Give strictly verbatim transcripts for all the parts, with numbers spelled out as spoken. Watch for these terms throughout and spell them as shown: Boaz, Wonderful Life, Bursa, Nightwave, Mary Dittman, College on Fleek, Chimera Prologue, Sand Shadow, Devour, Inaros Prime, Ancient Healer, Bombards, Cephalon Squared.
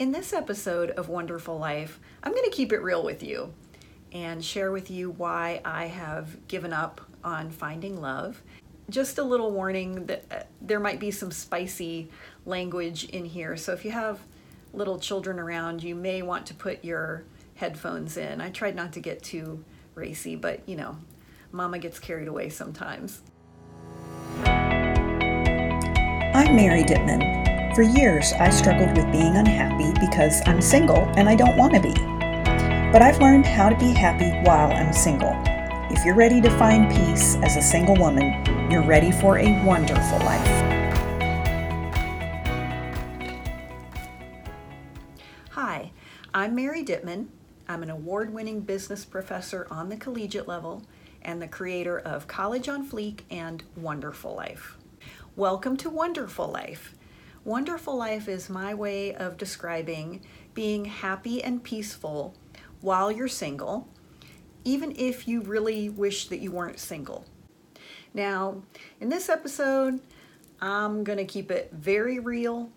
In this episode of Wonderful Life, I'm going to keep it real with you and share with you why I have given up on finding love. Just a little warning that there might be some spicy language in here, so if you have little children around, you may want to put your headphones in. I tried not to get too racy, but you know, Mama gets carried away sometimes. I'm Mary Dittman. For years, I struggled with being unhappy because I'm single and I don't want to be. But I've learned how to be happy while I'm single. If you're ready to find peace as a single woman, you're ready for a wonderful life. Hi, I'm Mary Dittman. I'm an award-winning business professor on the collegiate level and the creator of College on Fleek and Wonderful Life. Welcome to Wonderful Life. Wonderful Life is my way of describing being happy and peaceful while you're single, even if you really wish that you weren't single. Now, in this episode, I'm going to keep it very real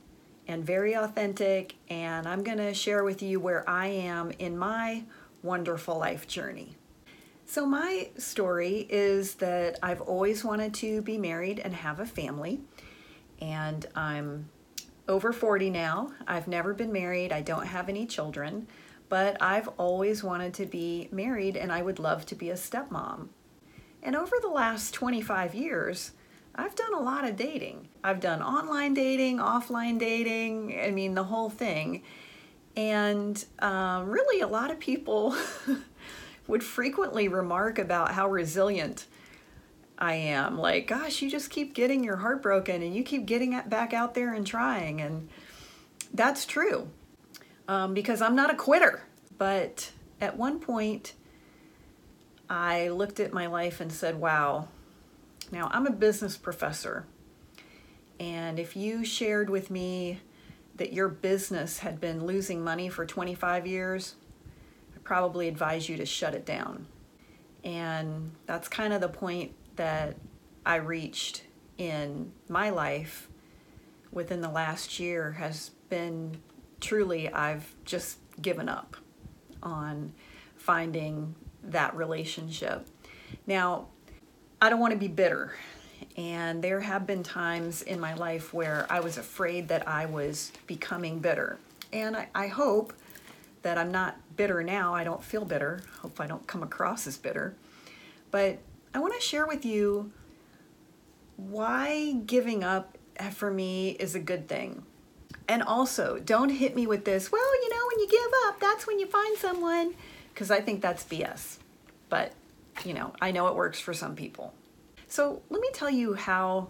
and very authentic, and I'm going to share with you where I am in my Wonderful Life journey. So my story is that I've always wanted to be married and have a family, and I'm over forty now. I've never been married. I don't have any children, but I've always wanted to be married and I would love to be a stepmom. And over the last twenty-five years, I've done a lot of dating. I've done online dating, offline dating, I mean, the whole thing. And um, really a lot of people would frequently remark about how resilient I am. Like, gosh, you just keep getting your heart broken and you keep getting back out there and trying. And that's true um, because I'm not a quitter. But at one point, I looked at my life and said, wow, now I'm a business professor. And if you shared with me that your business had been losing money for twenty-five years, I'd probably advise you to shut it down. And that's kind of the point that I reached in my life within the last year has been truly, I've just given up on finding that relationship. Now, I don't want to be bitter. And there have been times in my life where I was afraid that I was becoming bitter. And I, I hope that I'm not bitter now. I don't feel bitter. Hope I don't come across as bitter. But I want to share with you why giving up for me is a good thing. And also, don't hit me with this, well, you know, when you give up, that's when you find someone, because I think that's B S. But, you know, I know it works for some people. So let me tell you how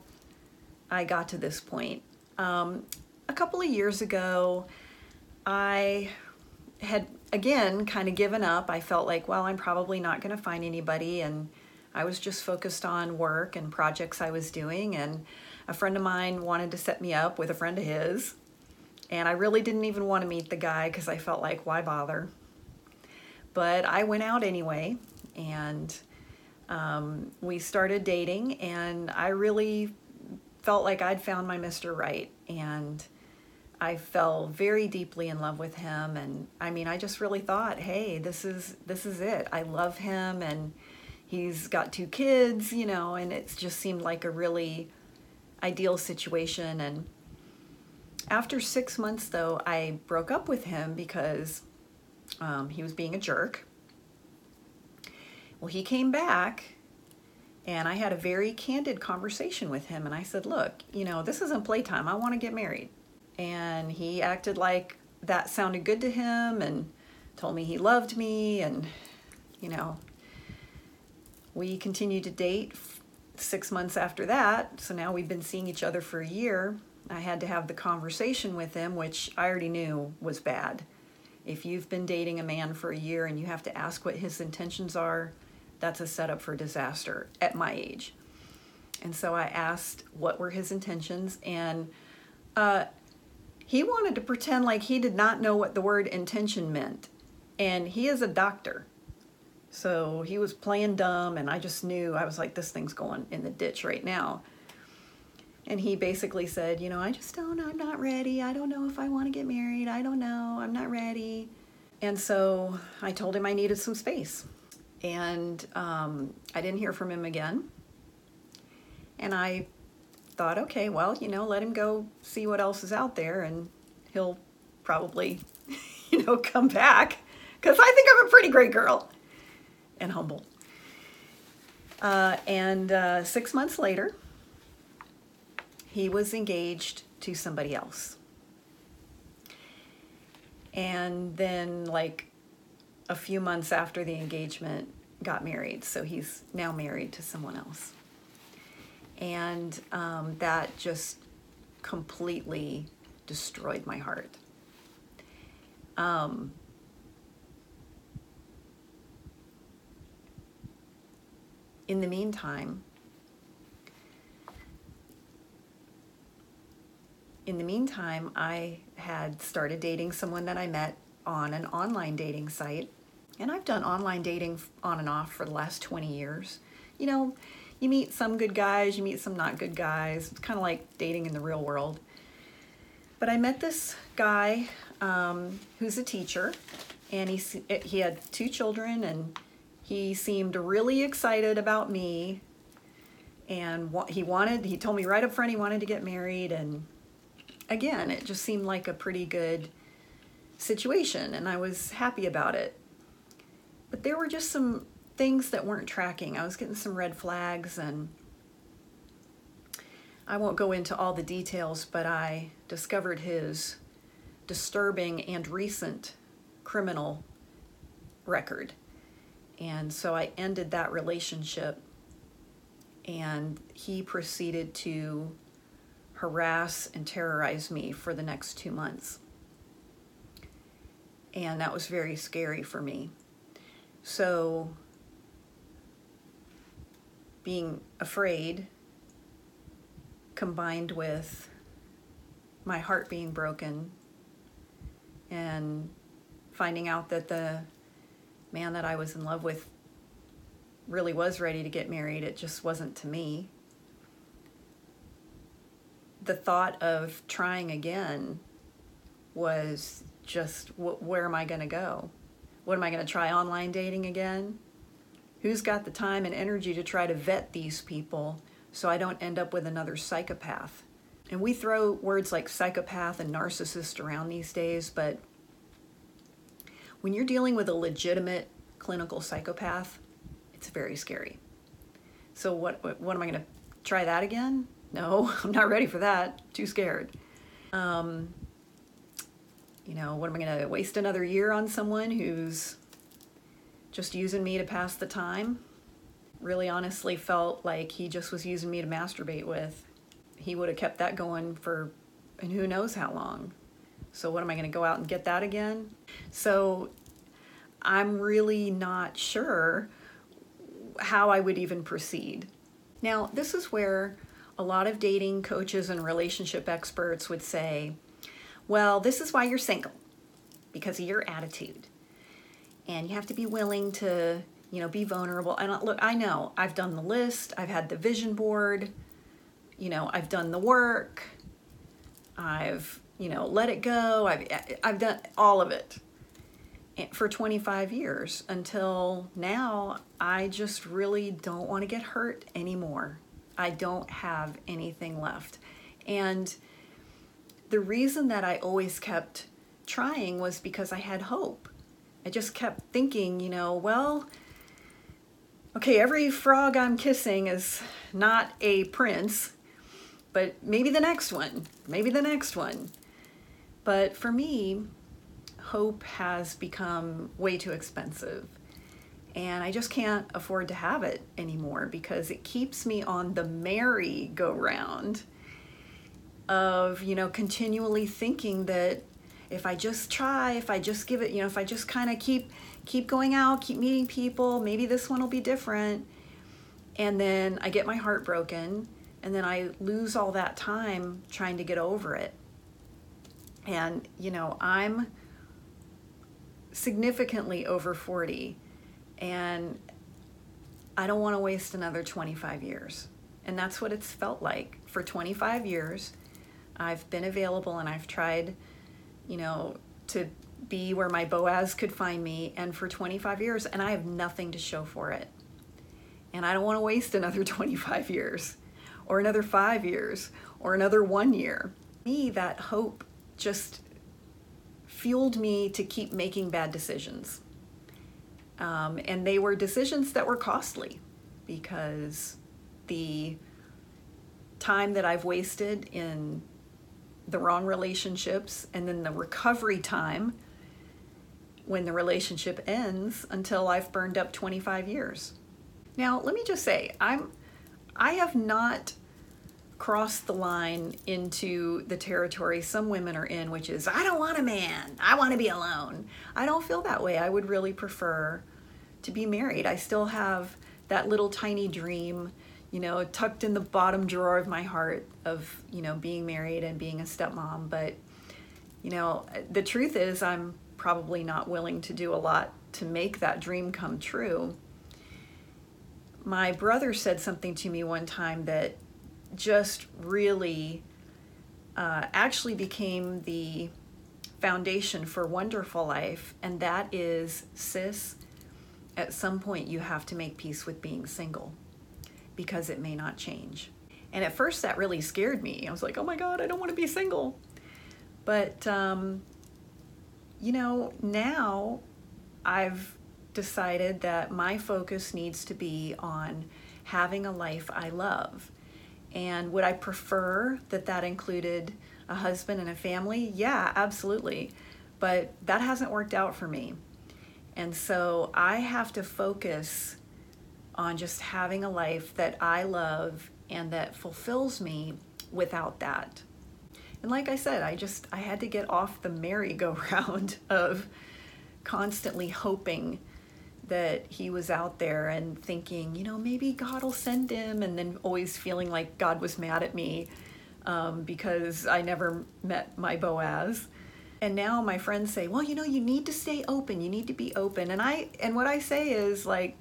I got to this point. Um, a couple of years ago, I had, again, kind of given up. I felt like, well, I'm probably not going to find anybody, and I was just focused on work and projects I was doing, and a friend of mine wanted to set me up with a friend of his, and I really didn't even want to meet the guy because I felt like, why bother? But I went out anyway, and um, we started dating, and I really felt like I'd found my Mister Right, and I fell very deeply in love with him, and I mean, I just really thought, hey, this is this is it. I love him, and he's got two kids, you know, and it just seemed like a really ideal situation. And after six months, though, I broke up with him because um, he was being a jerk. Well, he came back, and I had a very candid conversation with him, and I said, look, you know, this isn't playtime. I want to get married. And he acted like that sounded good to him and told me he loved me, and, you know, we continued to date six months after that, so now we've been seeing each other for a year. I had to have the conversation with him, which I already knew was bad. If you've been dating a man for a year and you have to ask what his intentions are, that's a setup for disaster at my age. And so I asked what were his intentions, and uh, he wanted to pretend like he did not know what the word intention meant, and he is a doctor. So he was playing dumb, and I just knew, I was like, this thing's going in the ditch right now. And he basically said, you know, I just don't, I'm not ready. I don't know if I want to get married. I don't know. I'm not ready. And so I told him I needed some space. And um, I didn't hear from him again. And I thought, okay, well, you know, let him go see what else is out there. And he'll probably, you know, come back. Because I think I'm a pretty great girl. And humble. Uh, and uh, six months later, he was engaged to somebody else. And then like a few months after the engagement, got married. So he's now married to someone else. And um, that just completely destroyed my heart. Um, in the meantime, In the meantime, I had started dating someone that I met on an online dating site. And I've done online dating on and off for the last twenty years. You know, you meet some good guys, you meet some not good guys. It's kind of like dating in the real world. But I met this guy um, who's a teacher, and he, he had two children, and he seemed really excited about me. And what he wanted, he told me right up front he wanted to get married, and again, it just seemed like a pretty good situation, and I was happy about it. But there were just some things that weren't tracking. I was getting some red flags, and I won't go into all the details, but I discovered his disturbing and recent criminal record. And so I ended that relationship, and he proceeded to harass and terrorize me for the next two months. And that was very scary for me. So being afraid combined with my heart being broken and finding out that the man that I was in love with really was ready to get married, it just wasn't to me. The thought of trying again was just, wh- where am I going to go? What am I going to try online dating again? Who's got the time and energy to try to vet these people so I don't end up with another psychopath? And we throw words like psychopath and narcissist around these days, but when you're dealing with a legitimate clinical psychopath, it's very scary. So what, what, what am I going to try that again? No, I'm not ready for that. Too scared. Um, you know, what am I going to waste another year on someone who's just using me to pass the time? Really honestly felt like he just was using me to masturbate with. He would have kept that going for and who knows how long. So what am I going to go out and get that again? So I'm really not sure how I would even proceed. Now, this is where a lot of dating coaches and relationship experts would say, well, this is why you're single, because of your attitude. And you have to be willing to, you know, be vulnerable. And look, I know, I've done the list, I've had the vision board, you know, I've done the work, I've, you know, let it go, I've, I've done all of it for twenty-five years until now. I just really don't want to get hurt anymore. I don't have anything left. And the reason that I always kept trying was because I had hope. I just kept thinking, you know, well, okay, every frog I'm kissing is not a prince, but maybe the next one, maybe the next one. But for me, hope has become way too expensive. And I just can't afford to have it anymore because it keeps me on the merry-go-round of, you know, continually thinking that if I just try, if I just give it, you know, if I just kind of keep keep going out, keep meeting people, maybe this one will be different. And then I get my heart broken, and then I lose all that time trying to get over it. And, you know, I'm significantly over forty. And I don't want to waste another twenty-five years. And that's what it's felt like for twenty-five years. I've been available, and I've tried, you know, to be where my Boaz could find me, and for twenty-five years, and I have nothing to show for it. And I don't want to waste another twenty-five years or another five years or another one year. For me, that hope just fueled me to keep making bad decisions. Um, and they were decisions that were costly, because the time that I've wasted in the wrong relationships, and then the recovery time when the relationship ends, until I've burned up twenty-five years. Now, let me just say, I'm, I have not crossed the line into the territory some women are in, which is, I don't want a man, I want to be alone. I don't feel that way. I would really prefer to be married. I still have that little tiny dream, you know, tucked in the bottom drawer of my heart, of, you know, being married and being a stepmom. But, you know, the truth is, I'm probably not willing to do a lot to make that dream come true. My brother said something to me one time that just really uh, actually became the foundation for Wonderful Life, and that is, sis, at some point you have to make peace with being single, because it may not change. And at first that really scared me. I was like, oh my God, I don't want to be single. But, um, you know, now I've decided that my focus needs to be on having a life I love. And would I prefer that that included a husband and a family? Yeah, absolutely. But that hasn't worked out for me. And so I have to focus on just having a life that I love and that fulfills me without that. And like I said, I just, I had to get off the merry-go-round of constantly hoping that he was out there and thinking, you know, maybe God will send him, and then always feeling like God was mad at me um, because I never met my Boaz. And now my friends say, well, you know, you need to stay open, you need to be open. And I, and what I say is like,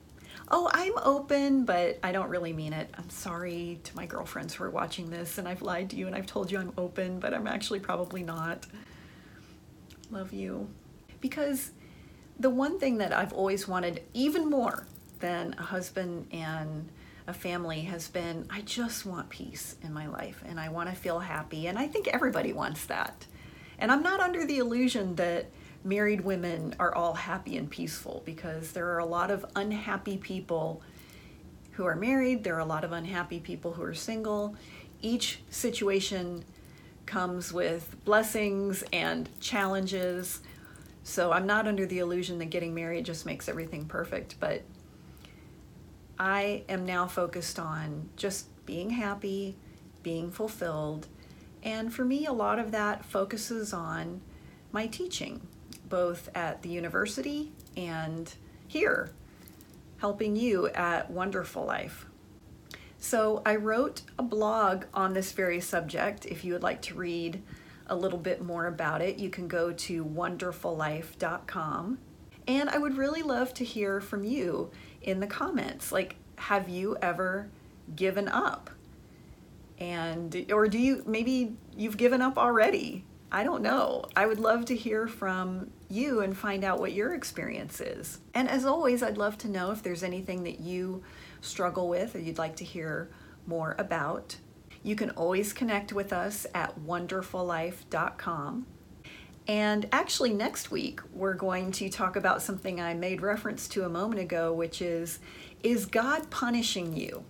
oh, I'm open, but I don't really mean it. I'm sorry to my girlfriends who are watching this, and I've lied to you, and I've told you I'm open, but I'm actually probably not. Love you. Because the one thing that I've always wanted even more than a husband and a family has been, I just want peace in my life, and I want to feel happy, and I think everybody wants that. And I'm not under the illusion that married women are all happy and peaceful, because there are a lot of unhappy people who are married. There are a lot of unhappy people who are single. Each situation comes with blessings and challenges. So I'm not under the illusion that getting married just makes everything perfect, but I am now focused on just being happy, being fulfilled. And for me, a lot of that focuses on my teaching, both at the university and here, helping you at Wonderful Life. So I wrote a blog on this very subject. If you would like to read a little bit more about it, you can go to wonderful life dot com. And I would really love to hear from you in the comments. Like, have you ever given up? And, or do you, maybe you've given up already. I don't know. I would love to hear from you and find out what your experience is. And as always, I'd love to know if there's anything that you struggle with or you'd like to hear more about. You can always connect with us at wonderful life dot com. And actually, next week, we're going to talk about something I made reference to a moment ago, which is, is God punishing you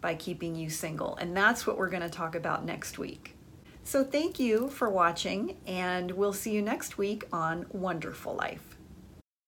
by keeping you single? And that's what we're going to talk about next week. So thank you for watching, and we'll see you next week on Wonderful Life.